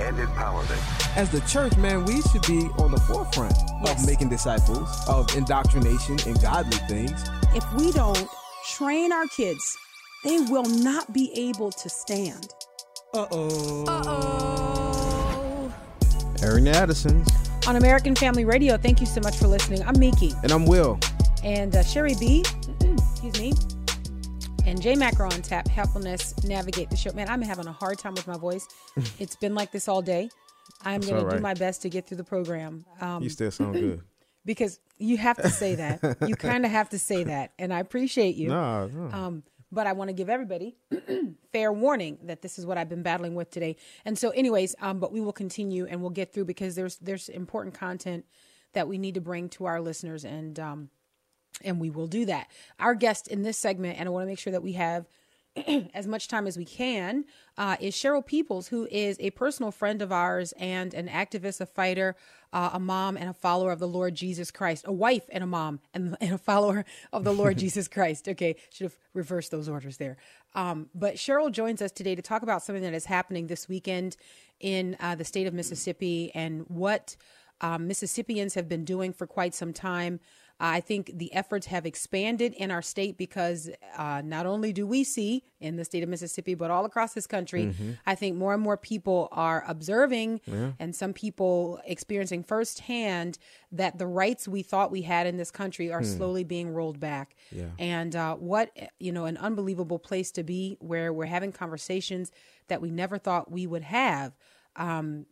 and empowerment. As the church, man, we should be on the forefront of making disciples, of indoctrination and godly things. If we don't train our kids, they will not be able to stand. Uh-oh. Uh-oh. Erin Addison's. On American Family Radio, thank you so much for listening. I'm Miki. And I'm Will. And Sherry B. Excuse me. And J. Macro on tap, helping us navigate the show. Man, I'm having a hard time with my voice. It's been like this all day. I'm going to do my best to get through the program. You still sound good. Because you have to say that. You kind of have to say that. And I appreciate you. No. But I want to give everybody fair warning that this is what I've been battling with today. And so anyways, but we will continue and we'll get through because there's important content that we need to bring to our listeners. And we will do that. Our guest in this segment, and I want to make sure that we have as much time as we can, is Cheryl Peoples, who is a personal friend of ours and an activist, a fighter, a mom and a follower of the Lord Jesus Christ, a wife and a mom and a follower of the Lord Jesus Christ. Okay, should have reversed those orders there. But Cheryl joins us today to talk about something that is happening this weekend in the state of Mississippi and what Mississippians have been doing for quite some time. I think the efforts have expanded in our state because not only do we see in the state of Mississippi, but all across this country, I think more and more people are observing and some people experiencing firsthand that the rights we thought we had in this country are slowly being rolled back. Yeah. And what, you know, an unbelievable place to be where we're having conversations that we never thought we would have.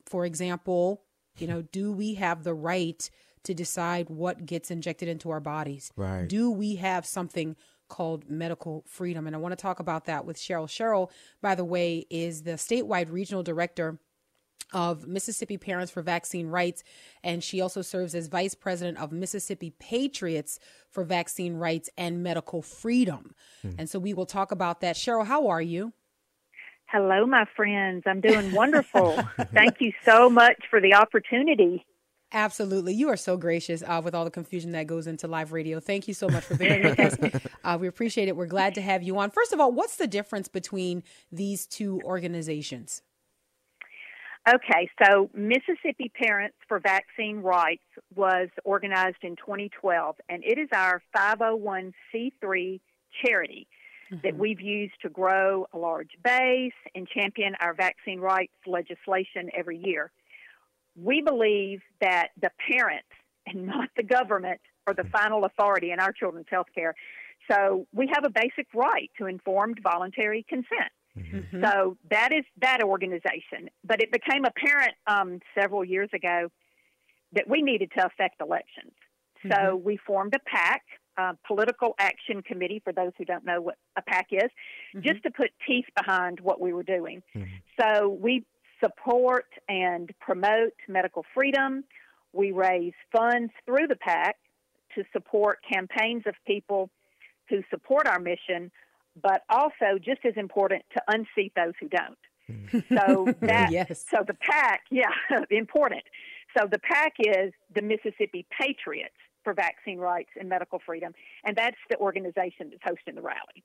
For example, you know, do we have the right to decide what gets injected into our bodies? Right. Do we have something called medical freedom? And I want to talk about that with Cheryl. Cheryl, by the way, is the statewide regional director of Mississippi Parents for Vaccine Rights. And she also serves as vice president of Mississippi Patriots for Vaccine Rights and Medical Freedom. And so we will talk about that. Cheryl, how are you? Hello, my friends. I'm doing wonderful. Thank you so much for the opportunity. Absolutely. You are so gracious with all the confusion that goes into live radio. Thank you so much for being with us. We appreciate it. We're glad to have you on. First of all, what's the difference between these two organizations? Okay, so Mississippi Parents for Vaccine Rights was organized in 2012, and it is our 501c3 charity that we've used to grow a large base and champion our vaccine rights legislation every year. We believe that the parents and not the government are the final authority in our children's health care. So we have a basic right to informed voluntary consent. So that is that organization. But it became apparent several years ago that we needed to affect elections. So we formed a PAC, Political Action Committee, for those who don't know what a PAC is, just to put teeth behind what we were doing. So we support and promote medical freedom. We raise funds through the PAC to support campaigns of people who support our mission, but also, just as important, to unseat those who don't. So that, so the PAC, important. So the PAC is the Mississippi Patriots for Vaccine Rights and Medical Freedom, and that's the organization that's hosting the rally.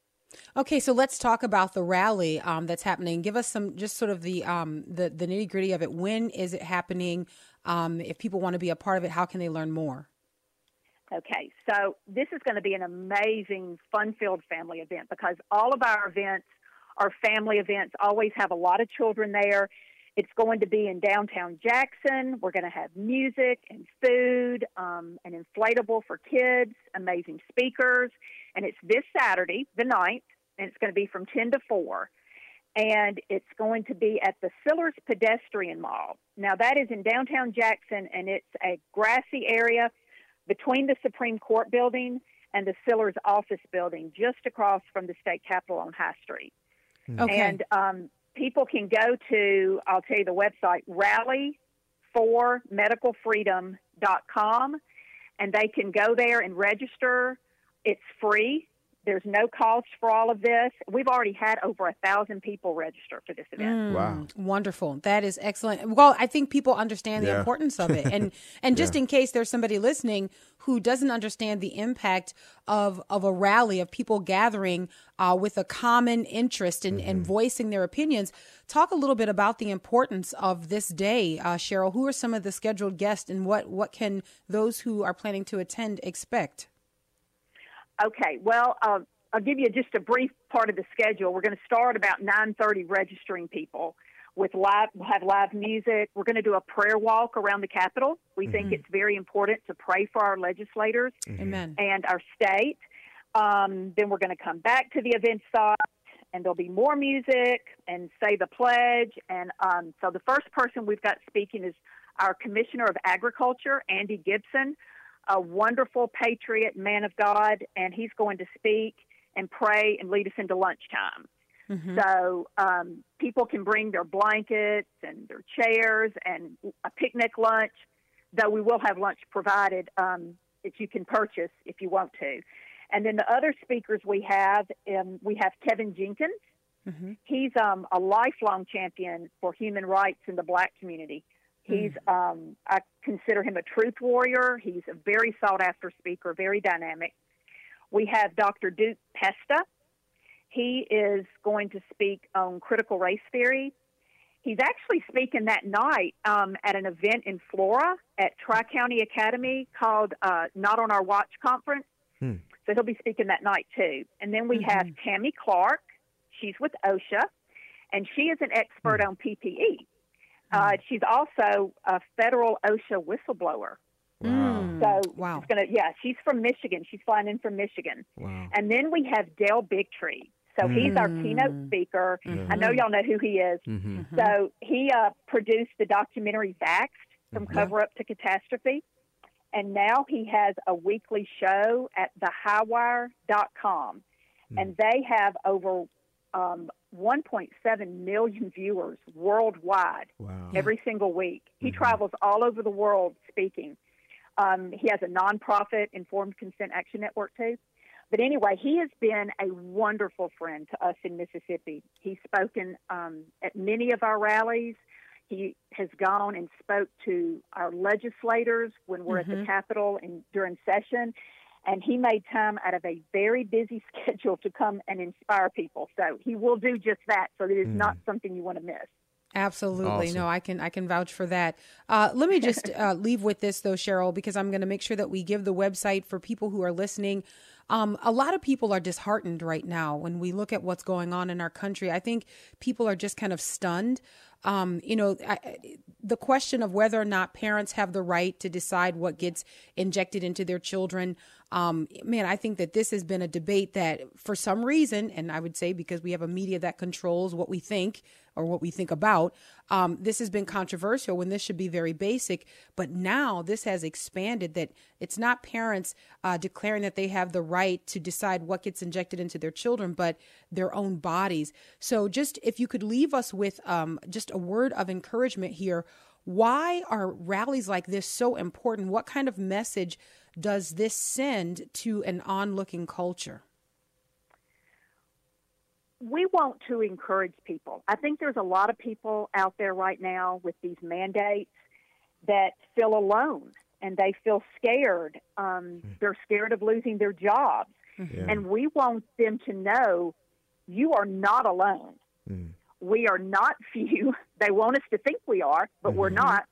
Okay, so let's talk about the rally that's happening. Give us some, just sort of the nitty gritty of it. When is it happening? If people want to be a part of it, how can they learn more? Okay, so this is going to be an amazing, fun-filled family event because all of our events are family events, always have a lot of children there. It's going to be in downtown Jackson. We're going to have music and food, an inflatable for kids, amazing speakers. And it's this Saturday, the 9th, and it's going to be from 10 to 4. And it's going to be at the Sillers Pedestrian Mall. Now, that is in downtown Jackson, and it's a grassy area between the Supreme Court building and the Sillers office building, just across from the state capitol on High Street. Okay. And people can go to, I'll tell you the website, rallyformedicalfreedom.com, and they can go there and register. It's free. There's no cost for all of this. We've already had over 1,000 people register for this event. Wow. Wonderful. That is excellent. Well, I think people understand the importance of it. And just in case there's somebody listening who doesn't understand the impact of a rally, of people gathering with a common interest and in voicing their opinions, talk a little bit about the importance of this day, Cheryl. Who are some of the scheduled guests, and what can those who are planning to attend expect? Okay, well, I'll give you just a brief part of the schedule. We're going to start about 9:30 registering people. We'll have live music. We're going to do a prayer walk around the Capitol. We think it's very important to pray for our legislators and our state. Then we're going to come back to the event site, and there'll be more music and say the pledge. And so the first person we've got speaking is our Commissioner of Agriculture, Andy Gibson, a wonderful patriot, man of God, and he's going to speak and pray and lead us into lunchtime. So people can bring their blankets and their chairs and a picnic lunch, though we will have lunch provided that you can purchase if you want to. And then the other speakers we have Kevin Jenkins. He's a lifelong champion for human rights in the Black community. He's, I consider him a truth warrior. He's a very sought-after speaker, very dynamic. We have Dr. Duke Pesta. He is going to speak on critical race theory. He's actually speaking that night at an event in Flora at Tri-County Academy called Not on Our Watch Conference. So he'll be speaking that night, too. And then we have Tammy Clark. She's with OSHA, and she is an expert on PPE. She's also a federal OSHA whistleblower. Wow. She's she's from Michigan. She's flying in from Michigan. Wow. And then we have Dale Bigtree. So he's our keynote speaker. I know y'all know who he is. So he produced the documentary Vaxxed, From Cover-Up to Catastrophe. And now he has a weekly show at thehighwire.com. And they have over 1.7 million viewers worldwide every single week. He travels all over the world speaking. He has a nonprofit, Informed Consent Action Network, too. But anyway, he has been a wonderful friend to us in Mississippi. He's spoken at many of our rallies. He has gone and spoke to our legislators when we're at the Capitol and during session. And he made time out of a very busy schedule to come and inspire people. So he will do just that. So that it's not something you want to miss. Absolutely. Awesome. No, I can vouch for that. Let me just leave with this, though, Cheryl, because I'm going to make sure that we give the website for people who are listening. A lot of people are disheartened right now when we look at what's going on in our country. I think people are just kind of stunned. The question of whether or not parents have the right to decide what gets injected into their children. I think that this has been a debate that for some reason, and I would say because we have a media that controls what we think or what we think about, this has been controversial when this should be very basic. But now this has expanded that it's not parents declaring that they have the right to decide what gets injected into their children, but their own bodies. So just if you could leave us with just a word of encouragement here. Why are rallies like this so important? What kind of message does this send to an onlooking culture? We want to encourage people. I think there's a lot of people out there right now with these mandates that feel alone and they feel scared. They're scared of losing their jobs. And we want them to know you are not alone. We are not few. They want us to think we are, but we're not.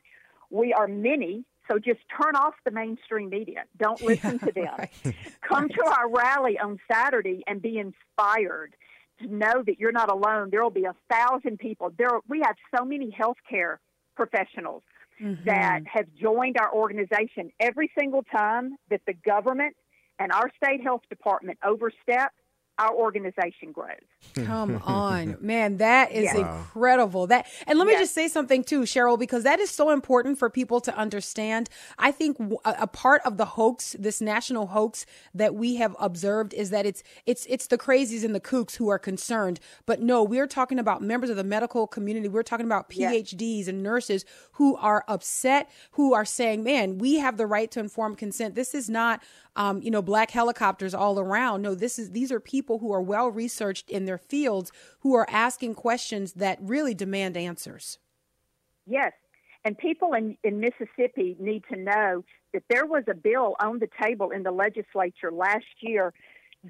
We are many. So just turn off the mainstream media. Don't listen to them. Come to our rally on Saturday and be inspired to know that you're not alone. There will be 1,000 people. We have so many healthcare professionals that have joined our organization. Every single time that the government and our state health department overstep, our organization grows. Come on, man, that is incredible. That, and let me just say something too, Cheryl, because that is so important for people to understand. I think a part of the hoax, this national hoax that we have observed, is that it's the crazies and the kooks who are concerned. But no, we're talking about members of the medical community. We're talking about PhDs and nurses who are upset, who are saying, man, we have the right to informed consent. This is not, you know, black helicopters all around. No, these are people who are well researched in their fields who are asking questions that really demand answers. Yes. And people in Mississippi need to know that there was a bill on the table in the legislature last year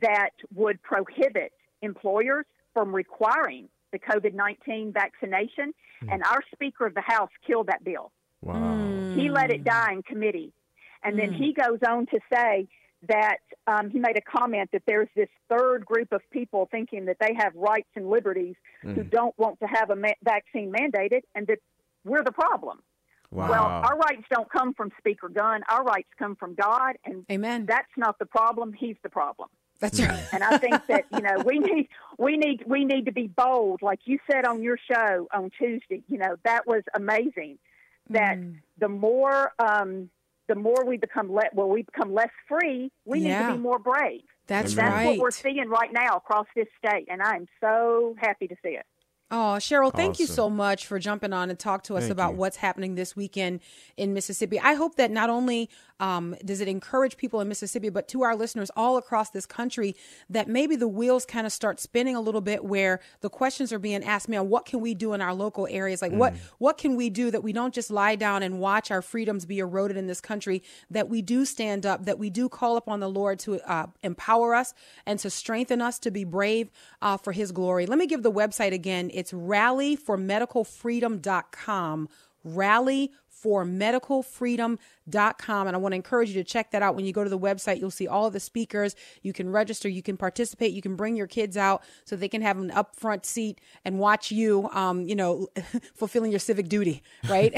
that would prohibit employers from requiring the COVID-19 vaccination. And our Speaker of the House killed that bill. Wow. He let it die in committee. And then he goes on to say that he made a comment that there's this third group of people thinking that they have rights and liberties who don't want to have a vaccine mandated, and that we're the problem. Wow. Well, our rights don't come from Speaker Gunn. Our rights come from God, and that's not the problem. He's the problem. That's right. And I think that, you know, we need to be bold, like you said on your show on Tuesday. You know, that was amazing. That the more we become less free, we need to be more brave. That's right. What we're seeing right now across this state, and I'm so happy to see it. Oh, Cheryl, thank you so much for jumping on and talk to us about what's happening this weekend in Mississippi. I hope that not only does it encourage people in Mississippi, but to our listeners all across this country, that maybe the wheels kind of start spinning a little bit where the questions are being asked, man, what can we do in our local areas? Like what can we do that we don't just lie down and watch our freedoms be eroded in this country, that we do stand up, that we do call upon the Lord to empower us and to strengthen us to be brave for his glory. Let me give the website again. It's rallyformedicalfreedom.com, rallyformedicalfreedom.com. And I want to encourage you to check that out. When you go to the website, you'll see all of the speakers. You can register, you can participate, you can bring your kids out so they can have an up front seat and watch you, you know, fulfilling your civic duty, right?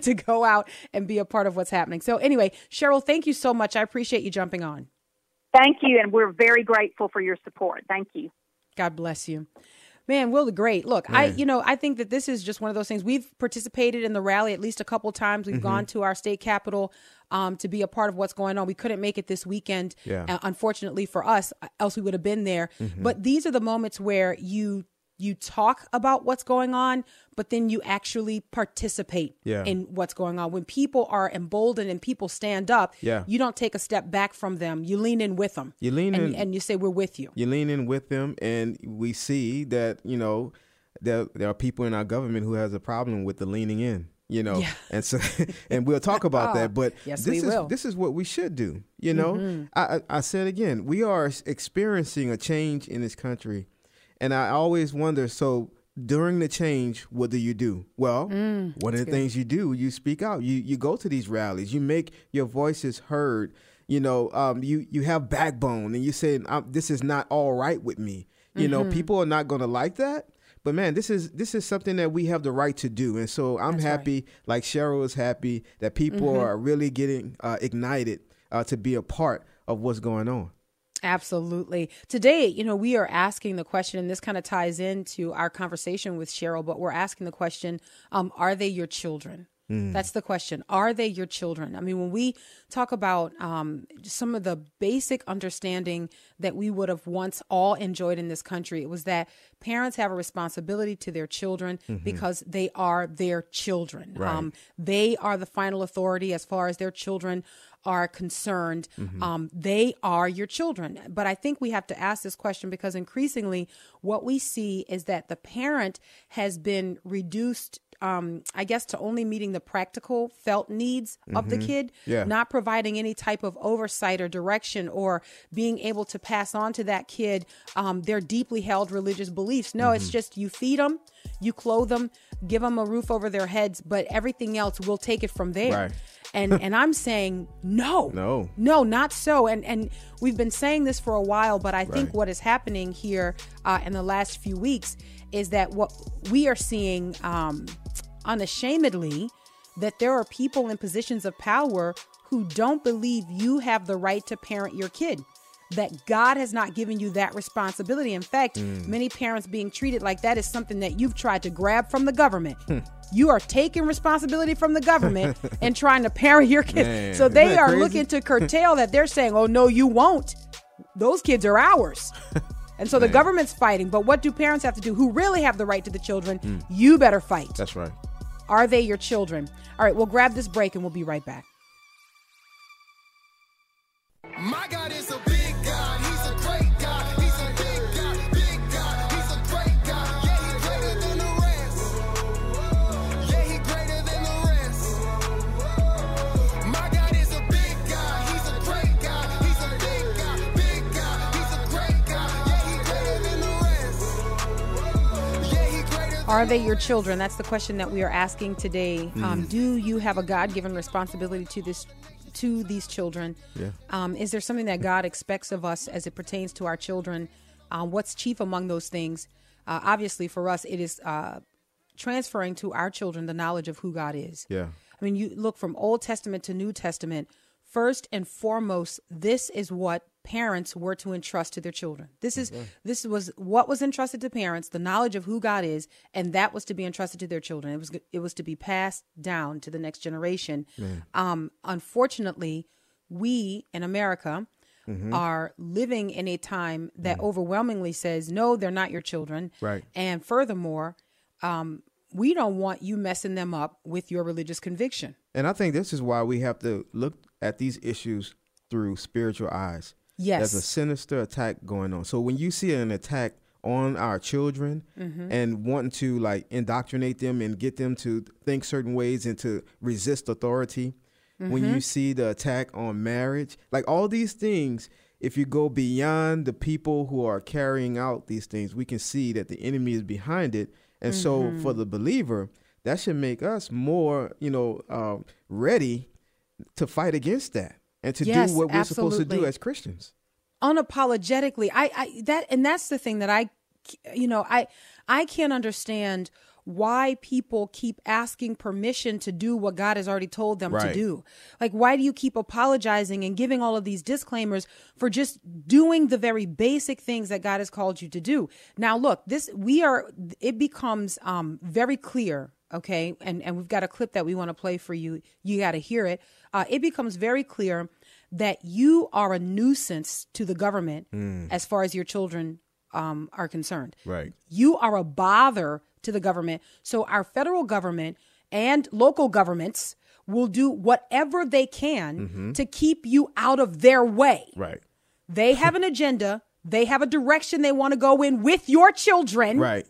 To go out and be a part of what's happening. So anyway, Cheryl, thank you so much. I appreciate you jumping on. Thank you. And we're very grateful for your support. Thank you. God bless you. Man, Will the Great. Look, I think that this is just one of those things. We've participated in the rally at least a couple times. We've gone to our state capitol to be a part of what's going on. We couldn't make it this weekend, unfortunately for us, else we would have been there. But these are the moments where you talk about what's going on, but then you actually participate in what's going on. When people are emboldened and people stand up, you don't take a step back from them. You lean in with them. And you say, we're with you. You lean in with them. And we see that, you know, there are people in our government who has a problem with the leaning in, you know, and so and we'll talk about that. But yes, this is what we should do. You know, I said again, we are experiencing a change in this country. And I always wonder, so during the change, what do you do? Well, one of the things you do, you speak out. You go to these rallies. You make your voices heard. You know, you have backbone and you say, this is not all right with me. You know, people are not going to like that. But, man, this is something that we have the right to do. And so I'm happy, like Cheryl is happy, that people are really getting ignited to be a part of what's going on. Absolutely. Today, you know, we are asking the question, and this kind of ties into our conversation with Cheryl, but we're asking the question, are they your children? That's the question. Are they your children? I mean, when we talk about some of the basic understanding that we would have once all enjoyed in this country, it was that parents have a responsibility to their children because they are their children. Right. They are the final authority as far as their children are concerned. They are your children. But I think we have to ask this question because increasingly what we see is that the parent has been reduced, I guess, to only meeting the practical felt needs of the kid, not providing any type of oversight or direction or being able to pass on to that kid their deeply held religious beliefs. No, it's just you feed them, you clothe them, give them a roof over their heads, but everything else, we'll take it from there. Right. And I'm saying, no, not so. And we've been saying this for a while, but I think what is happening here in the last few weeks is that what we are seeing unashamedly, that there are people in positions of power who don't believe you have the right to parent your kid. that God has not given you that responsibility. In fact, many parents being treated like that is something that you've tried to grab from the government. You are taking responsibility from the government and trying to parent your kids. Man, so they are crazy? Looking to curtail that. They're saying, oh, no, you won't. Those kids are ours. And so the government's fighting. But what do parents have to do who really have the right to the children? You better fight. That's right. Are they your children? All right, we'll grab this break and we'll be right back. My God is a big God. He's a great God. He's a big God, big God. He's a great God. Yeah, he's greater than the rest. Yeah, he's greater than the rest. My God is a big God. He's a great God. He's a big God, big God. He's a great God. Yeah, he's greater than the rest. Yeah, he's greater than the rest. Are they your children? That's the question that we are asking today. Do you have a God-given responsibility to this? To these children? Is there something that God expects of us as it pertains to our children? What's chief among those things? Obviously, for us, it is transferring to our children the knowledge of who God is. Yeah, I mean, you look from Old Testament to New Testament. First and foremost, this is what parents were to entrust to their children. This was what was entrusted to parents, the knowledge of who God is, and that was to be entrusted to their children. It was to be passed down to the next generation. Unfortunately, we in America are living in a time that overwhelmingly says, no, they're not your children. Right. And furthermore, we don't want you messing them up with your religious conviction. And I think this is why we have to look at these issues through spiritual eyes. Yes. There's a sinister attack going on. So when you see an attack on our children and wanting to like indoctrinate them and get them to think certain ways and to resist authority, when you see the attack on marriage, like all these things, if you go beyond the people who are carrying out these things, we can see that the enemy is behind it. And so for the believer, that should make us more, ready to fight against that and to do what we're supposed to do as Christians. Unapologetically. And that's the thing that I can't understand why people keep asking permission to do what God has already told them to do. Like, why do you keep apologizing and giving all of these disclaimers for just doing the very basic things that God has called you to do? Now, look, it becomes very clear. OK, and we've got a clip that we want to play for you. You got to hear it. It becomes very clear that you are a nuisance to the government as far as your children are concerned. Right. You are a bother to the government. So our federal government and local governments will do whatever they can to keep you out of their way. Right. They have an agenda. They have a direction they want to go in with your children. Right.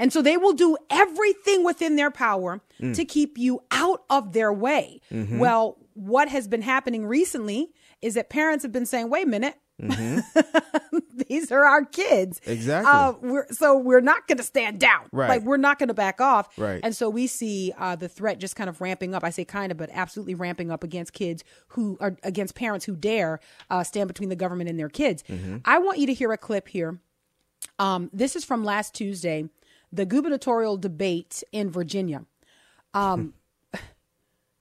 And so they will do everything within their power to keep you out of their way. Well, what has been happening recently is that parents have been saying, wait a minute, these are our kids. Exactly. So we're not going to stand down. Right. Like, we're not going to back off. Right. And so we see the threat just kind of ramping up. I say kind of, but absolutely ramping up against parents who dare stand between the government and their kids. I want you to hear a clip here. This is from last Tuesday. The gubernatorial debate in Virginia.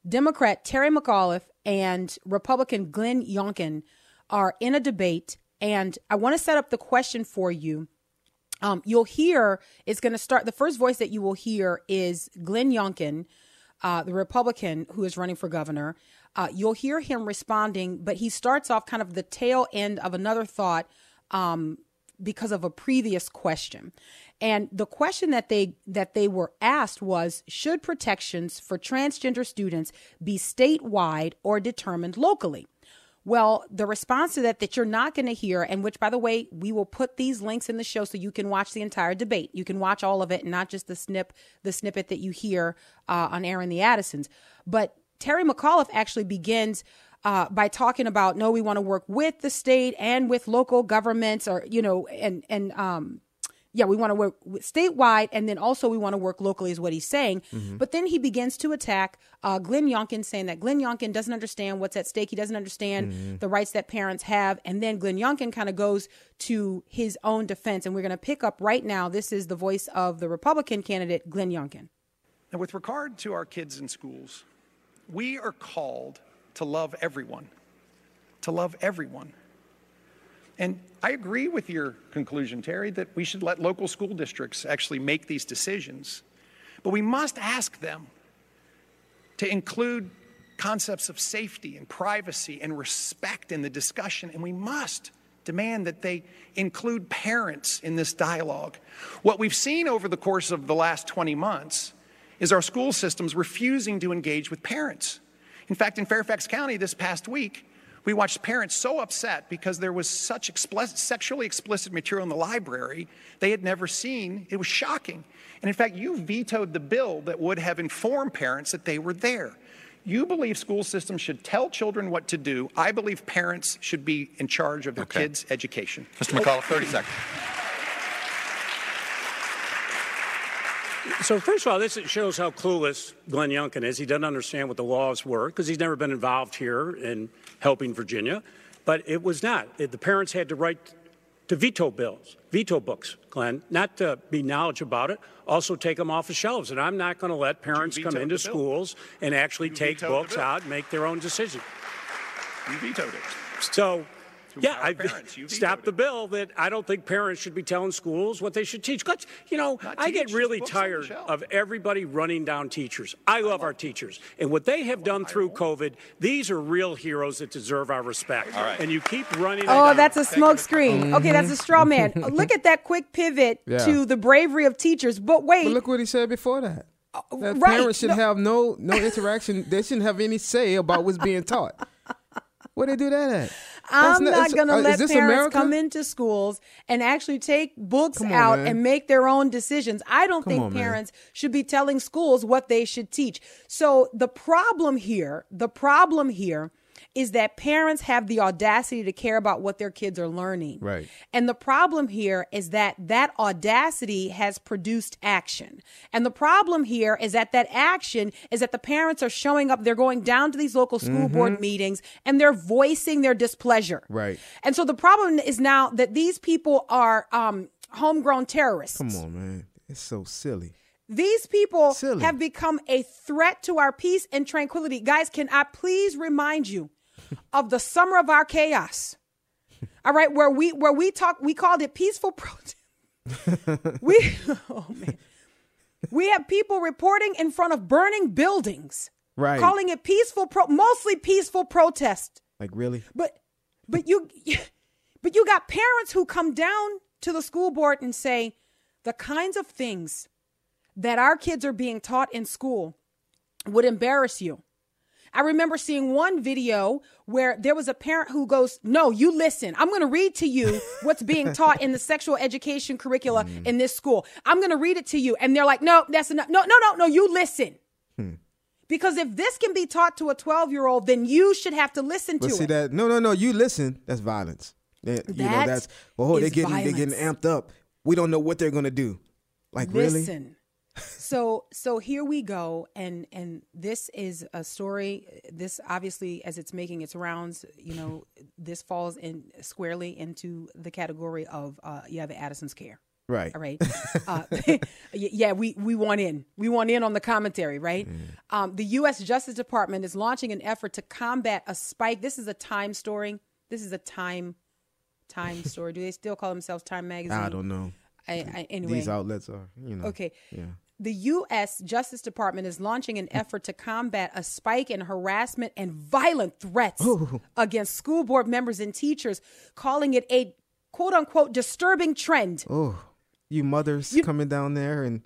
Democrat Terry McAuliffe and Republican Glenn Youngkin are in a debate. And I want to set up the question for you. You'll hear it's going to start. The first voice that you will hear is Glenn Youngkin, the Republican who is running for governor. You'll hear him responding, but he starts off kind of the tail end of another thought because of a previous question. And the question that they were asked was, should protections for transgender students be statewide or determined locally? Well, the response to that you're not going to hear, and which, by the way, we will put these links in the show so you can watch the entire debate. You can watch all of it, and not just the snippet that you hear on Aaron the Addisons. But Terry McAuliffe actually begins by talking about, no, we want to work with the state and with local governments, or, yeah, we want to work statewide, and then also we want to work locally is what he's saying. But then he begins to attack Glenn Youngkin, saying that Glenn Youngkin doesn't understand what's at stake. He doesn't understand the rights that parents have. And then Glenn Youngkin kind of goes to his own defense. And we're going to pick up right now. This is the voice of the Republican candidate, Glenn Youngkin. Now, with regard to our kids in schools, we are called to love everyone, And I agree with your conclusion, Terry, that we should let local school districts actually make these decisions. But we must ask them to include concepts of safety and privacy and respect in the discussion, and we must demand that they include parents in this dialogue. What we've seen over the course of the last 20 months is our school systems refusing to engage with parents. In fact, in Fairfax County this past week, we watched parents so upset because there was such sexually explicit material in the library they had never seen. It was shocking. And in fact, you vetoed the bill that would have informed parents that they were there. You believe school systems should tell children what to do. I believe parents should be in charge of their kids' education. Mr. McAuliffe, 30 seconds. So first of all, this shows how clueless Glenn Youngkin is. He doesn't understand what the laws were because he's never been involved here in helping Virginia. But it was not. The parents had the right to veto bills, veto books, Glenn, not to be knowledgeable about it, also take them off the shelves. And I'm not going to let parents come into schools and actually take books out and make their own decision. You vetoed it. So. Yeah, I stopped the bill that I don't think parents should be telling schools what they should teach. You know, I get really tired of everybody running down teachers. I love our teachers. And what they have done through COVID, these are real heroes that deserve our respect. All right. And you keep running them down. Oh, that's a smoke screen. Mm-hmm. Okay, that's a straw man. Look at that quick pivot to the bravery of teachers. But wait. But look what he said before that. That parents should have no interaction. They shouldn't have any say about what's being taught. Where do they do that at? I'm not going to let parents come into schools and actually take books out and make their own decisions. I don't think parents should be telling schools what they should teach. So the problem here is that parents have the audacity to care about what their kids are learning. Right. And the problem here is that that audacity has produced action. And the problem here is that that action is that the parents are showing up. They're going down to these local school board meetings and they're voicing their displeasure. Right. And so the problem is now that these people are homegrown terrorists. Come on, man. It's so silly. These people have become a threat to our peace and tranquility. Guys, can I please remind you of the summer of our chaos? All right, we called it peaceful protest. We have people reporting in front of burning buildings. Right. Calling it mostly peaceful protest. Like really? But you got parents who come down to the school board and say the kinds of things that our kids are being taught in school would embarrass you. I remember seeing one video where there was a parent who goes, no, you listen. I'm going to read to you what's being taught in the sexual education curricula in this school. I'm going to read it to you. And they're like, no, that's enough. No, you listen. Because if this can be taught to a 12-year-old, then you should have to listen to it. See that? No, you listen. That's violence. They're getting amped up. We don't know what they're going to do. Like, listen. Really? So here we go, and this is a story. This obviously, as it's making its rounds, you know, this falls in squarely into the category of the Addison's Care. Right. All right. We want in on the commentary, right? The U.S. Justice Department is launching an effort to combat a spike. This is a Time story. Do they still call themselves Time magazine? I don't know. Anyway, these outlets are, you know. Okay. Yeah. The U.S. Justice Department is launching an effort to combat a spike in harassment and violent threats against school board members and teachers, calling it a quote unquote disturbing trend. Oh, you mothers coming down there and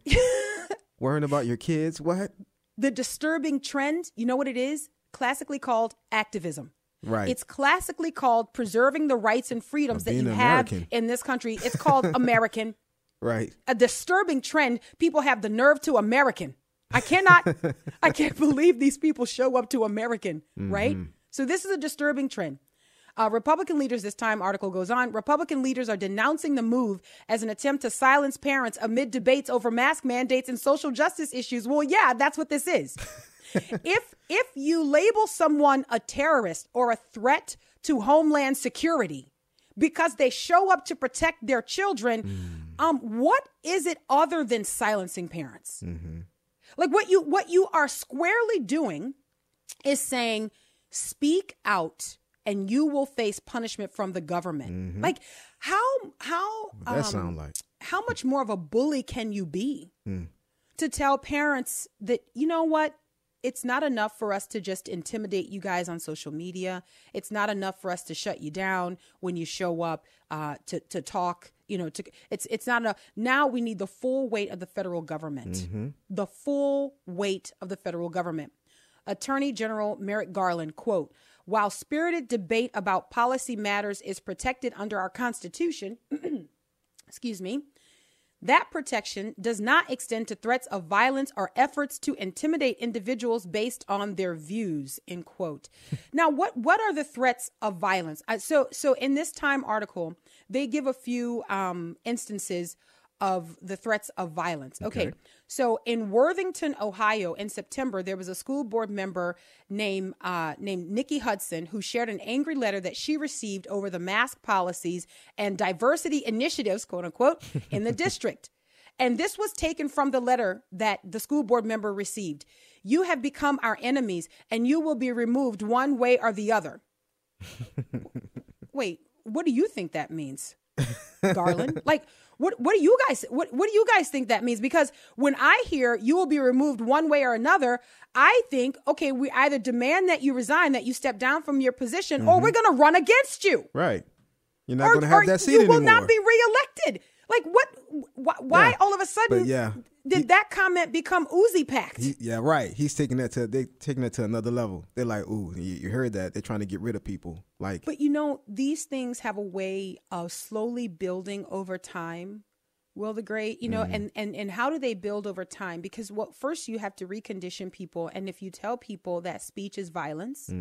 worrying about your kids. What? The disturbing trend. You know what it is? Classically called activism. Right. It's classically called preserving the rights and freedoms that you have in this country. It's called American. Right. A disturbing trend. People have the nerve to American. I can't believe these people show up to American, right? So this is a disturbing trend. Republican leaders, this Time article goes on, Republican leaders are denouncing the move as an attempt to silence parents amid debates over mask mandates and social justice issues. Well, yeah, that's what this is. If you label someone a terrorist or a threat to homeland security because they show up to protect their children, what is it other than silencing parents? Like what you are squarely doing is saying, speak out and you will face punishment from the government. Mm-hmm. Like how that sound like how much more of a bully can you be to tell parents that, you know what, it's not enough for us to just intimidate you guys on social media. It's not enough for us to shut you down when you show up to talk. You know, it's not enough. Now we need the full weight of the federal government, the full weight of the federal government. Attorney General Merrick Garland, quote, while spirited debate about policy matters is protected under our Constitution, excuse me, that protection does not extend to threats of violence or efforts to intimidate individuals based on their views, end quote. Now, what are the threats of violence? So in this Time article, they give a few instances of the threats of violence. Okay. So in Worthington, Ohio, in September, there was a school board member named Nikki Hudson who shared an angry letter that she received over the mask policies and diversity initiatives, quote unquote, in the district. And this was taken from the letter that the school board member received. You have become our enemies and you will be removed one way or the other. Wait, what do you think that means, Garland? Like, what do you guys what do you guys think that means? Because when I hear you will be removed one way or another, I think, okay, we either demand that you resign, that you step down from your position, or we're gonna run against you. Right. You're not gonna have that seat anymore. You will not be reelected. Like why all of a sudden did that comment become Uzi packed? He's taking that to another level. They're like, ooh, you heard that. They're trying to get rid of people. Like, but you know, these things have a way of slowly building over time. Will the great, you know, and how do they build over time? Because first you have to recondition people. And if you tell people that speech is violence,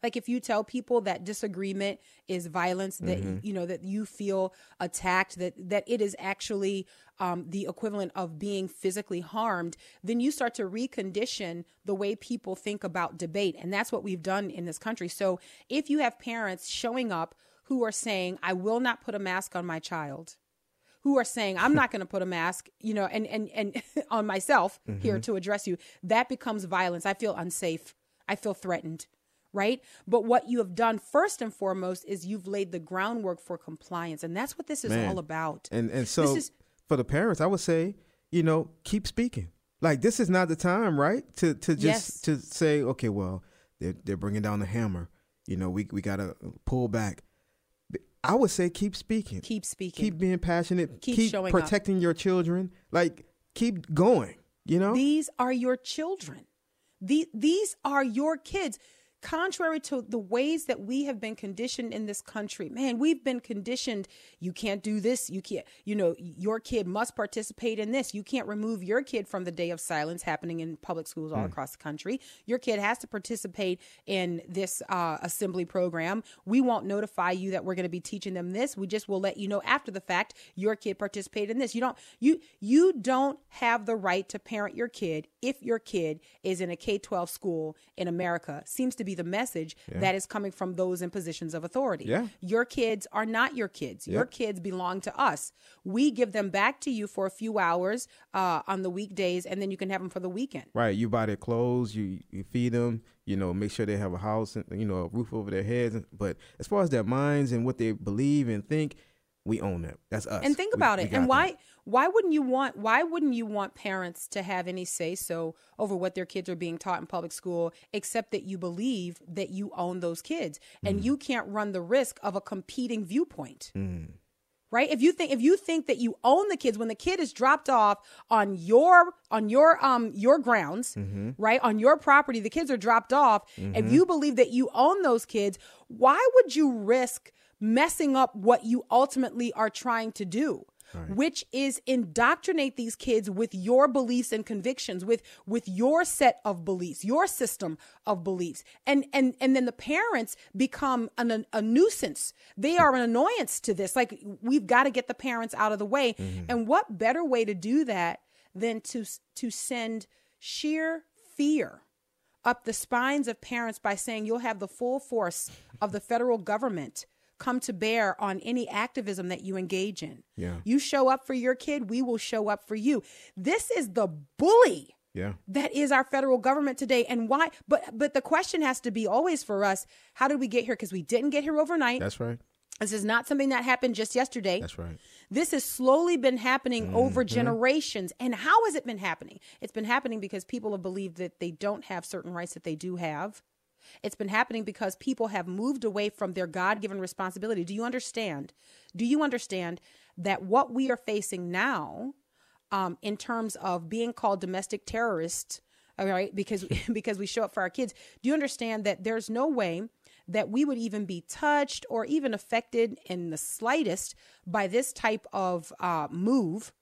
like if you tell people that disagreement is violence, that, you know, that you feel attacked, that it is actually the equivalent of being physically harmed, then you start to recondition the way people think about debate. And that's what we've done in this country. So if you have parents showing up who are saying, I will not put a mask on my child, who are saying, I'm not going to put a mask, you know, and on myself here to address you, that becomes violence. I feel unsafe. I feel threatened, right? But what you have done first and foremost is you've laid the groundwork for compliance. And that's what this is all about. And so for the parents, I would say, you know, keep speaking. Like, this is not the time, right? To just to say, okay, well, they're bringing down the hammer. You know, we got to pull back. I would say keep speaking. Keep speaking. Keep being passionate. Keep showing up. Keep protecting your children. Like, keep going, you know? These are your children. These are your kids. Contrary to the ways that we have been conditioned in this country, man, we've been conditioned, you can't do this, you can't, you know, your kid must participate in this. You can't remove your kid from the Day of Silence happening in public schools all across the country. Your kid has to participate in this assembly program. We won't notify you that we're going to be teaching them this. We just will let you know after the fact your kid participated in this. You don't have the right to parent your kid if your kid is in a K-12 school in America. Seems to be the message that is coming from those in positions of authority. Your kids are not your kids. Your kids belong to us. We give them back to you for a few hours on the weekdays, and then you can have them for the weekend. Right. You buy their clothes, you feed them, you know, make sure they have a house and, you know, a roof over their heads. But as far as their minds and what they believe and think, we own that. That's us. And think about it. And why wouldn't you want parents to have any say so over what their kids are being taught in public school, except that you believe that you own those kids and you can't run the risk of a competing viewpoint. Right? If you think that you own the kids when the kid is dropped off on your grounds, right? On your property, the kids are dropped off. If you believe that you own those kids, why would you risk messing up what you ultimately are trying to do, which is indoctrinate these kids with your beliefs and convictions, with your set of beliefs, your system of beliefs. And then the parents become a nuisance. They are an annoyance to this. Like, we've got to get the parents out of the way. And what better way to do that than to send sheer fear up the spines of parents by saying you'll have the full force of the federal government come to bear on any activism that you engage in. You show up for your kid, we will show up for you. This is the bully Yeah. That is our federal government today. And why? But the question has to be always for us, how did we get here? Because we didn't get here overnight. That's right. This is not something that happened just yesterday. That's right. This has slowly been happening over generations. And how has it been happening? It's been happening because people have believed that they don't have certain rights that they do have. It's been happening because people have moved away from their God-given responsibility. Do you understand? Do you understand that what we are facing now, in terms of being called domestic terrorists, all right, because we show up for our kids, do you understand that there's no way that we would even be touched or even affected in the slightest by this type of move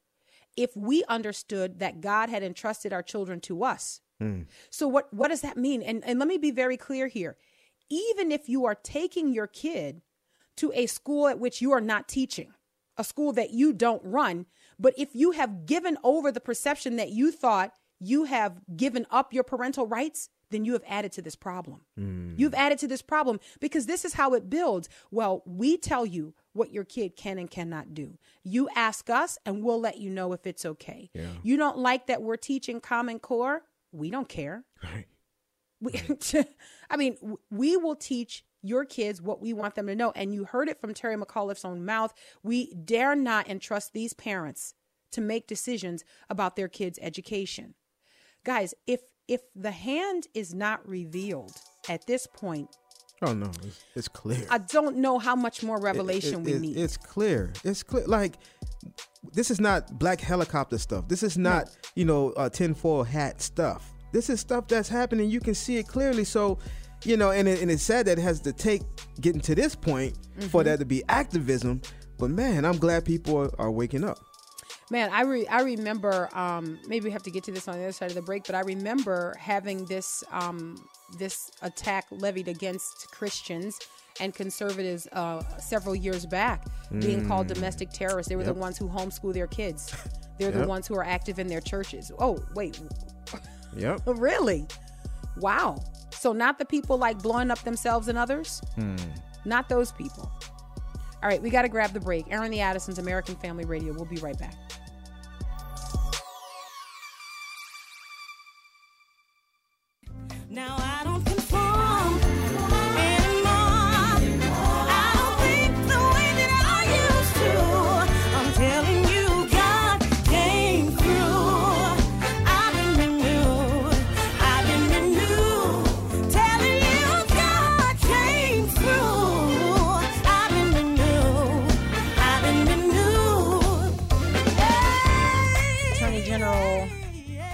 if we understood that God had entrusted our children to us? Mm. So what does that mean? And let me be very clear here. Even if you are taking your kid to a school at which you are not teaching, a school that you don't run, but if you have given over the perception that you thought you have given up your parental rights, then you have added to this problem. Mm. You've added to this problem because this is how it builds. Well, we tell you what your kid can and cannot do. You ask us and we'll let you know if it's okay. Yeah. You don't like that we're teaching Common Core? We don't care. Right. I mean, we will teach your kids what we want them to know. And you heard it from Terry McAuliffe's own mouth. We dare not entrust these parents to make decisions about their kids' education. Guys, if the hand is not revealed at this point, oh no, it's clear. I don't know how much more revelation we need. It's clear. It's clear. Like, this is not black helicopter stuff. This is not, tinfoil hat stuff. This is stuff that's happening. You can see it clearly. So, and it's sad that it has to take getting to this point for that to be activism. But man, I'm glad people are waking up. Man, I remember, maybe we have to get to this on the other side of the break, but I remember having this this attack levied against Christians and conservatives several years back, being called domestic terrorists. They were the ones who homeschool their kids. They're the ones who are active in their churches. Oh, wait. Yep. Really? Wow. So not the people like blowing up themselves and others? Not those people. All right, we got to grab the break. Aaron the Addisons, American Family Radio. We'll be right back. Now I don't conform anymore. I don't think the way that I used to. I'm telling you, God came through. I've been renewed. I've been renewed. Telling you, God came through. I've been renewed. I've been renewed. Hey. Attorney General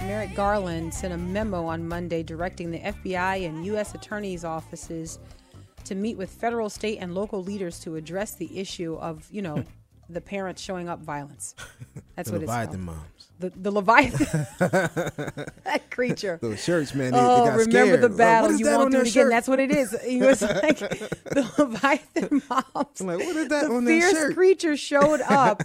Merrick Garland sent a memo on Monday directing the FBI and U.S. attorneys' offices to meet with federal, state, and local leaders to address the issue of, the parents showing up violence. That's what it's called. Leviathan moms. The Leviathan. That creature. The church, man. Oh, they got remember scared. The battle. You won't do it again. That's what it is. It was like the Leviathan moms. I'm like, what is that on that shirt? The fierce creature showed up,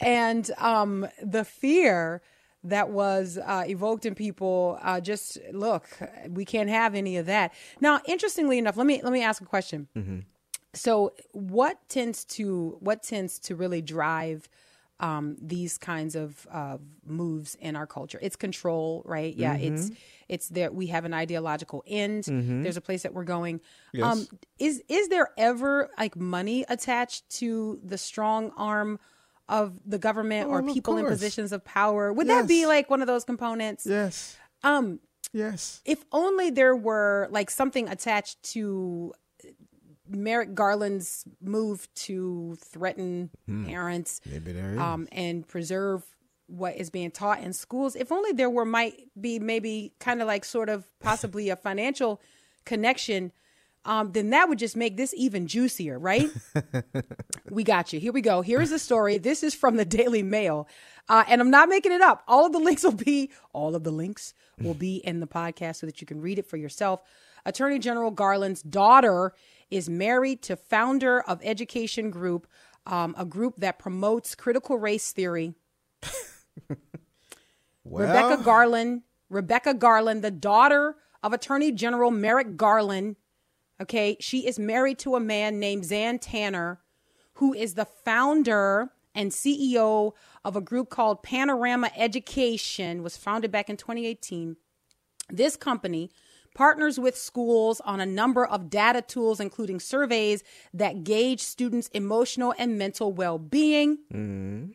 and the fear that was evoked in people. Just look, we can't have any of that. Now, interestingly enough, let me ask a question. Mm-hmm. So, what tends to really drive these kinds of moves in our culture? It's control, right? Yeah, mm-hmm. It's there. We have an ideological end. Mm-hmm. There's a place that we're going. Yes. Is there ever like money attached to the strong arm of the government or people in positions of power? Would that be like one of those components? Yes. Yes. If only there were like something attached to Merrick Garland's move to threaten parents and preserve what is being taught in schools. If only there were might be kind of like sort of possibly a financial connection, then that would just make this even juicier, right? We got you. Here we go. Here's the story. This is from the Daily Mail. And I'm not making it up. All of the links will be in the podcast so that you can read it for yourself. Attorney General Garland's daughter is married to founder of Education Group, a group that promotes critical race theory. Well, Rebecca Garland, the daughter of Attorney General Merrick Garland. Okay, she is married to a man named Zan Tanner, who is the founder and CEO of a group called Panorama Education, was founded back in 2018. This company partners with schools on a number of data tools, including surveys that gauge students' emotional and mental well-being. Mm-hmm.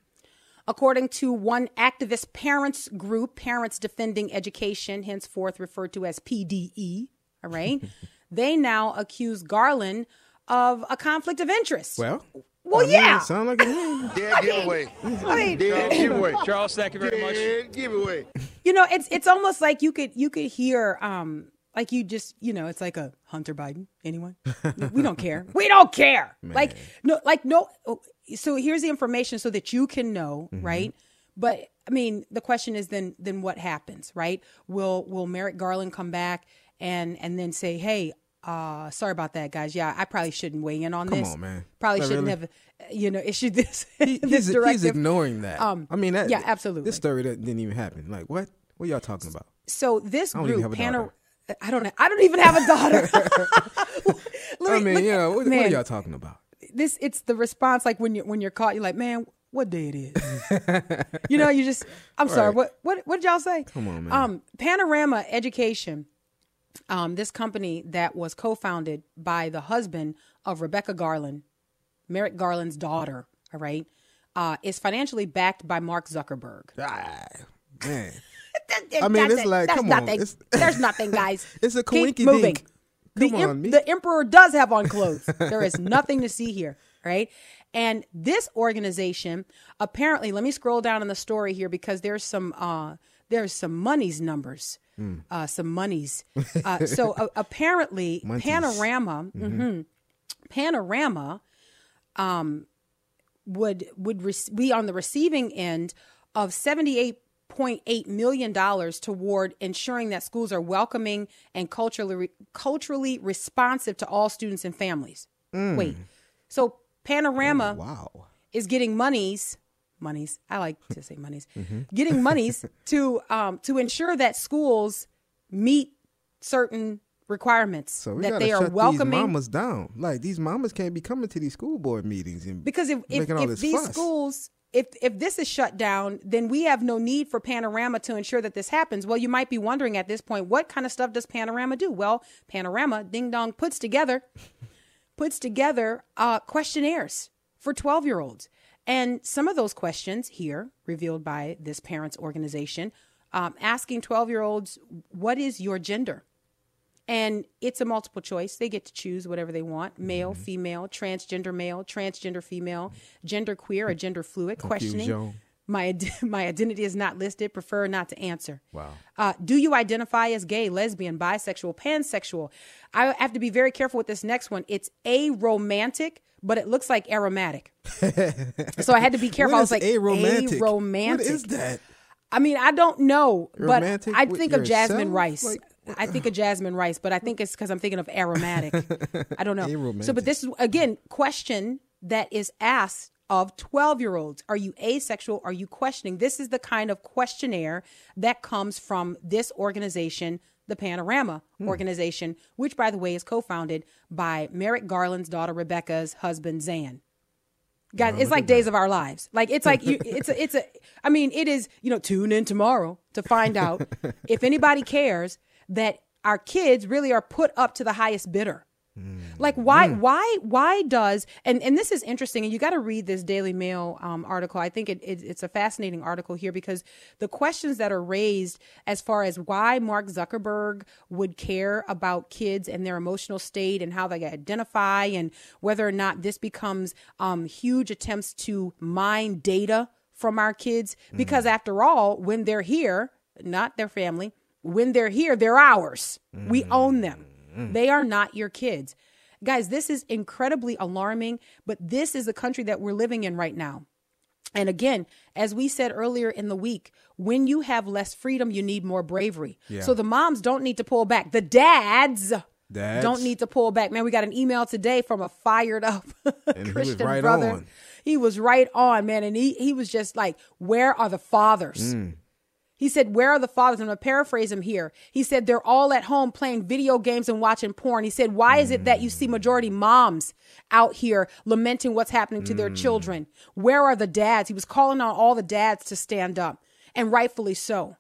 According to one activist parents group, Parents Defending Education, henceforth referred to as PDE, all right, they now accuse Garland of a conflict of interest. Well, I mean, yeah. Sound like a dead giveaway. Dead giveaway. Charles, thank you very much. Dead giveaway. You know, it's almost like you could hear like you just, you know, it's like a Hunter Biden. Anyone? We don't care. We don't care. Man. Like no. So here's the information so that you can know, mm-hmm. right? But I mean, the question is then what happens, right? Will Merrick Garland come back and then say, hey, sorry about that, guys. Yeah, I probably shouldn't weigh in on this. Come on, man. Probably shouldn't have, you know, issued this. This directive. He's ignoring that. I mean, that, yeah, absolutely. This story didn't even happen. Like, what? What are y'all talking about? So this group, I don't even have a daughter. What are y'all talking about? It's the response, like when you're caught, you're like, man, what day it is? You know, you just, I'm all sorry, right. What did y'all say? Come on, man. Panorama Education, this company that was co-founded by the husband of Rebecca Garland, Merrick Garland's daughter, all right, is financially backed by Mark Zuckerberg. Ah, man. I mean, it's like, come on. There's nothing, guys. It's a coinkydink. The emperor does have on clothes. There is nothing to see here, right? And this organization, apparently, let me scroll down in the story here because there's some monies numbers, some monies. So apparently, Monties. Panorama, mm-hmm. Mm-hmm, Panorama, would be on the receiving end of $78.8 million toward ensuring that schools are welcoming and culturally responsive to all students and families. Wait, so Panorama is getting monies. I like to say monies, mm-hmm. getting monies to ensure that schools meet certain requirements, so that they are welcoming. These mamas down, like these mamas can't be coming to these school board meetings and because if these fuss. Schools. If this is shut down, then we have no need for Panorama to ensure that this happens. Well, you might be wondering at this point, what kind of stuff does Panorama do? Well, Panorama, ding dong, puts together questionnaires for 12-year-olds. And some of those questions here, revealed by this parents' organization, asking 12-year-olds, what is your gender? And it's a multiple choice. They get to choose whatever they want. Male, female, transgender female, gender queer or gender fluid. Questioning. My identity is not listed. Prefer not to answer. Wow. Do you identify as gay, lesbian, bisexual, pansexual? I have to be very careful with this next one. It's aromantic, but it looks like aromatic. So I had to be careful. I was like, aromantic? What is that? I mean, I don't know, but I think of Jasmine Rice. I think it's because I'm thinking of aromatic. I don't know. Aromantic. So, but this is, again, question that is asked of 12-year-olds. Are you asexual? Are you questioning? This is the kind of questionnaire that comes from this organization, the Panorama organization, which, by the way, is co-founded by Merrick Garland's daughter, Rebecca's husband, Zan. Guys, it's like Days of Our Lives. Like it's like it's a. I mean, it is. You know, tune in tomorrow to find out if anybody cares that our kids really are put up to the highest bidder. Like why does and this is interesting. And you got to read this Daily Mail article. I think it's a fascinating article here because the questions that are raised as far as why Mark Zuckerberg would care about kids and their emotional state and how they identify and whether or not this becomes huge attempts to mine data from our kids, because after all, when they're here, not their family, when they're here, they're ours. We own them. They are not your kids. Guys, this is incredibly alarming, but this is the country that we're living in right now. And again, as we said earlier in the week, when you have less freedom, you need more bravery. Yeah. So the moms don't need to pull back. The dads don't need to pull back. Man, we got an email today from a fired up and Christian brother. He was right on, man. And he was just like, where are the fathers? He said, where are the fathers? I'm going to paraphrase him here. He said, they're all at home playing video games and watching porn. He said, why is it that you see majority moms out here lamenting what's happening to their children? Where are the dads? He was calling on all the dads to stand up, and rightfully so.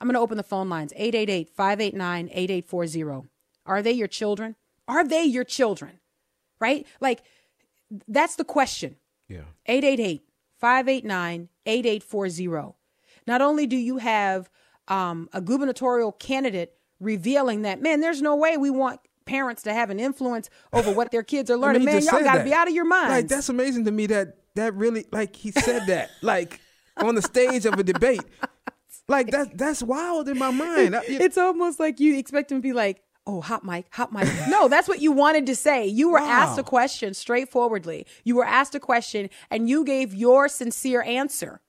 I'm going to open the phone lines, 888-589-8840. Are they your children? Are they your children? Right? Like, that's the question. Yeah. 888-589-8840. Not only do you have a gubernatorial candidate revealing that, man, there's no way we want parents to have an influence over what their kids are learning. Man, y'all got to be out of your mind. Like, that's amazing to me that really, like, he said that, like, on the stage of a debate. Like, that's wild in my mind. It's almost like you expect him to be like, oh, hot mic. No, that's what you wanted to say. You were asked a question straightforwardly. You were asked a question and you gave your sincere answer.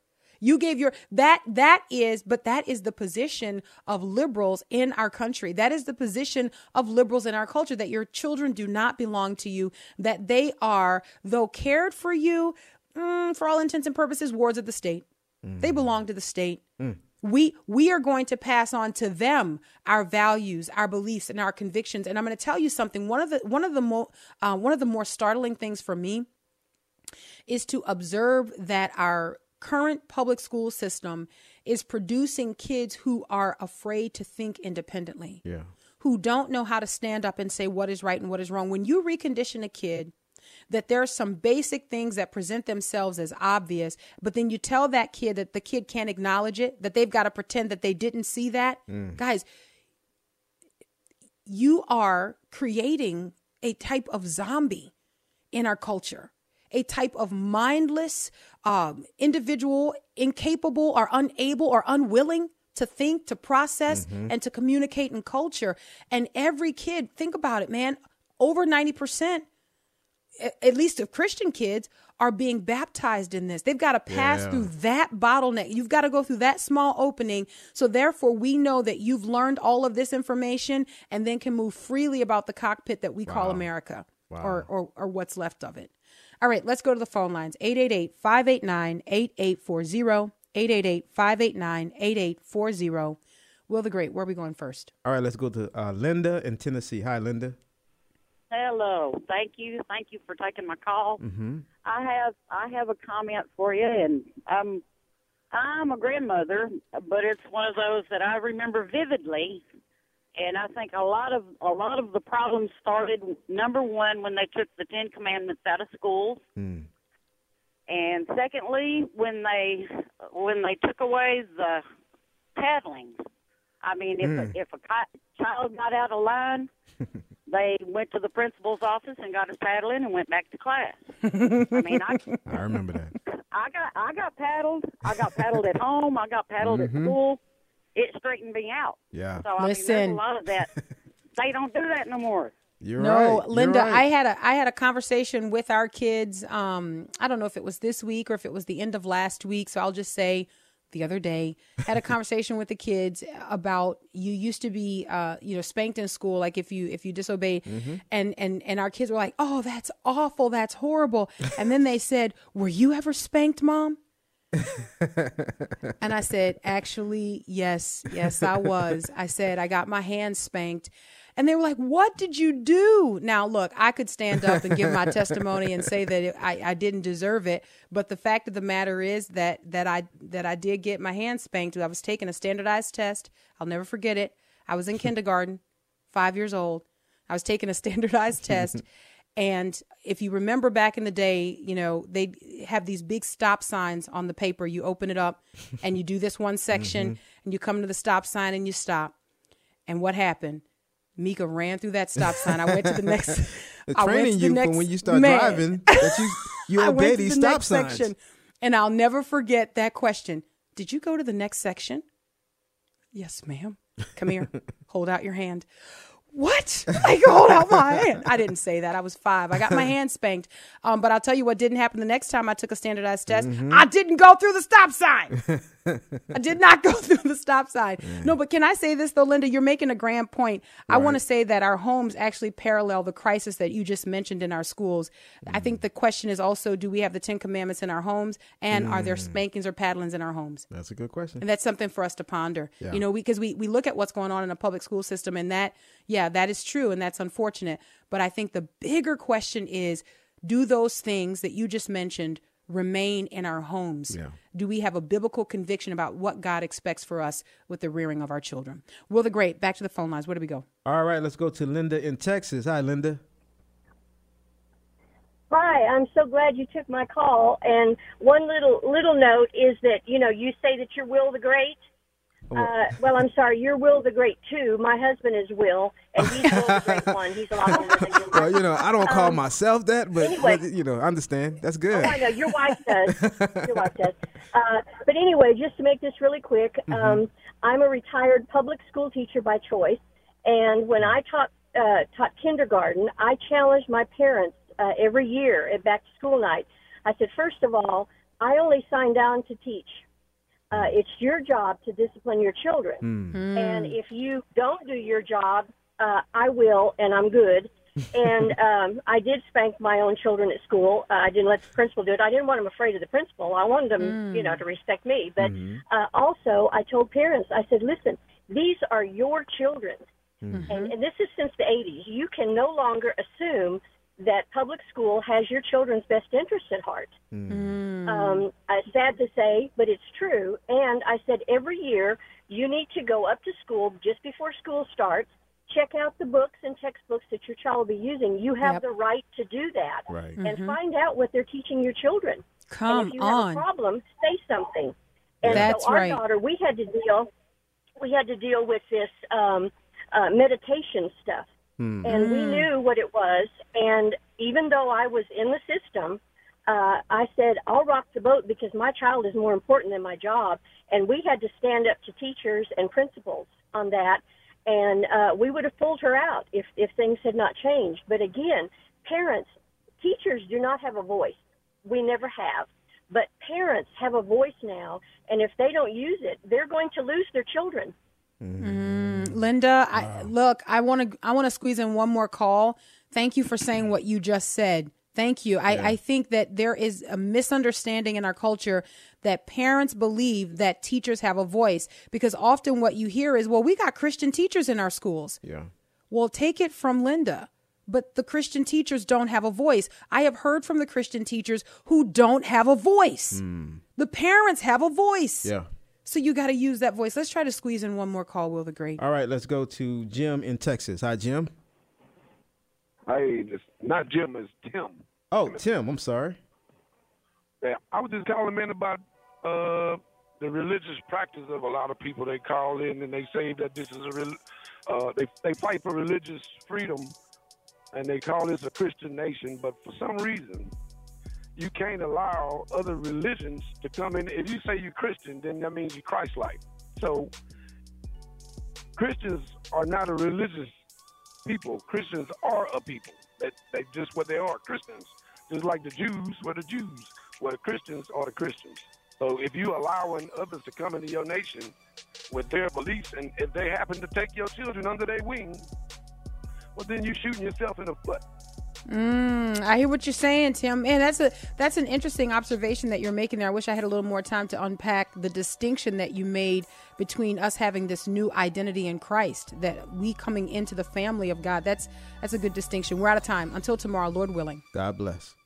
You gave your, that is the position of liberals in our country. That is the position of liberals in our culture, that your children do not belong to you, that they are, though cared for you, for all intents and purposes, wards of the state. Mm. They belong to the state. Mm. We are going to pass on to them our values, our beliefs, and our convictions. And I'm going to tell you something. One of the more startling things for me is to observe that our current public school system is producing kids who are afraid to think independently, who don't know how to stand up and say what is right and what is wrong. When you recondition a kid that there are some basic things that present themselves as obvious, but then you tell that kid that the kid can't acknowledge it, that they've got to pretend that they didn't see that. Mm. Guys, you are creating a type of zombie in our culture, a type of mindless individual, incapable or unable or unwilling to think, to process, and to communicate in culture. And every kid, think about it, man, over 90%, at least of Christian kids, are being baptized in this. They've got to pass through that bottleneck. You've got to go through that small opening. So therefore, we know that you've learned all of this information and then can move freely about the cockpit that we call America or what's left of it. All right, let's go to the phone lines. 888-589-8840. 888-589-8840. Will the Great, where are we going first? All right, let's go to Linda in Tennessee. Hi, Linda. Hello. Thank you for taking my call. Mm-hmm. I have a comment for you, and I'm a grandmother, but it's one of those that I remember vividly, and I think a lot of the problems started, number one, when they took the 10 Commandments out of schools, and secondly, when they took away the paddling. I mean, if a child got out of line, they went to the principal's office and got his paddle in and went back to class. I mean, I remember that. I got paddled. I got paddled at home. I got paddled at school. It straightened me out. Yeah. So I mean, there's a lot of that. They don't do that no more. You're right. Linda, you're right. I had a conversation with our kids. I don't know if it was this week or if it was the end of last week. So I'll just say, the other day, had a conversation with the kids about, you used to be, spanked in school, like if you disobeyed, and our kids were like, oh, that's awful, that's horrible, and then they said, were you ever spanked, Mom? And I said, actually, yes, I was. I said, I got my hand spanked. And they were like, what did you do? Now, look, I could stand up and give my testimony and say that I didn't deserve it. But the fact of the matter is that I did get my hand spanked. I was taking a standardized test. I'll never forget it. I was in kindergarten, 5 years old. I was taking a standardized test. And if you remember back in the day, they have these big stop signs on the paper. You open it up and you do this one section and you come to the stop sign and you stop. And what happened? Mika ran through that stop sign. I went to the next. Driving, that you obey these stop signs. Section, and I'll never forget that question. Did you go to the next section? Yes, ma'am. Come here. Hold out your hand. What? Like, hold out my hand. I didn't say that. I was 5. I got my hand spanked. But I'll tell you what didn't happen the next time I took a standardized test. I didn't go through the stop sign. I did not go through the stop sign. No, but can I say this, though, Linda? You're making a grand point. Right. I want to say that our homes actually parallel the crisis that you just mentioned in our schools. I think the question is also, do we have the 10 Commandments in our homes? And are there spankings or paddlings in our homes? That's a good question. And that's something for us to ponder. Yeah. Because we look at what's going on in the public school system, and that, yeah, that is true, and that's unfortunate. But I think the bigger question is, do those things that you just mentioned remain in our homes? Yeah. Do we have a biblical conviction about what God expects for us with the rearing of our children? Will the Great, back to the phone lines. Where do we go? All right, let's go to Linda in Texas. Hi, Linda. Hi, I'm so glad you took my call. And one little note is that, you know, you say that you're Will the Great. Well, I'm sorry, you're Will the Great, too. My husband is Will, and he's Will the Great One. He's a lot older than you. Well, you know, I don't call myself that, but, anyway, but, you know, I understand. That's good. Oh, I know. Your wife does. Your wife does. But anyway, just to make this really quick, I'm a retired public school teacher by choice, and when I taught kindergarten, I challenged my parents every year at back-to-school night. I said, first of all, I only signed down to teach. It's your job to discipline your children. Mm. And if you don't do your job, I will, and I'm good. And I did spank my own children at school. I didn't let the principal do it. I didn't want them afraid of the principal. I wanted them, you know, to respect me. But also I told parents, I said, listen, these are your children. Mm-hmm. And this is since the 80s. You can no longer assume that public school has your children's best interests at heart. Mm. Sad to say, but it's true. And I said, every year you need to go up to school just before school starts, check out the books and textbooks that your child will be using. You have the right to do that. Right. And find out what they're teaching your children. Come on. If you have a problem, say something. And that's so our daughter, we had to deal with this meditation stuff. And we knew what it was, and even though I was in the system, I said, I'll rock the boat because my child is more important than my job. And we had to stand up to teachers and principals on that, and we would have pulled her out if things had not changed. But again, parents, teachers do not have a voice. We never have. But parents have a voice now, and if they don't use it, they're going to lose their children. Linda, I want to squeeze in one more call. Thank you for saying what you just said. Thank you. I think that there is a misunderstanding in our culture that parents believe that teachers have a voice, because often what you hear is, well, we got Christian teachers in our schools. Yeah. Well, take it from Linda. But the Christian teachers don't have a voice. I have heard from the Christian teachers who don't have a voice. Mm. The parents have a voice. Yeah. So you got to use that voice. Let's try to squeeze in one more call, Will the Great. All right, let's go to Jim in Texas. Hi, Jim. Hey, it's not Jim, it's Tim. Oh, Tim, I'm sorry. Yeah, I was just calling in about the religious practice of a lot of people. They call in and they say that this is they fight for religious freedom, and they call this a Christian nation, but for some reason, you can't allow other religions to come in. If you say you're Christian, then that means you're Christ-like. So Christians are not a religious people. Christians are a people. That's just what they are, Christians. Just like the Jews were the Jews, where Christians are the Christians. So if you're allowing others to come into your nation with their beliefs, and if they happen to take your children under their wing, well, then you're shooting yourself in the foot. I hear what you're saying, Tim. Man, that's an interesting observation that you're making there. I wish I had a little more time to unpack the distinction that you made between us having this new identity in Christ, that we coming into the family of God. That's a good distinction. We're out of time. Until tomorrow, Lord willing. God bless.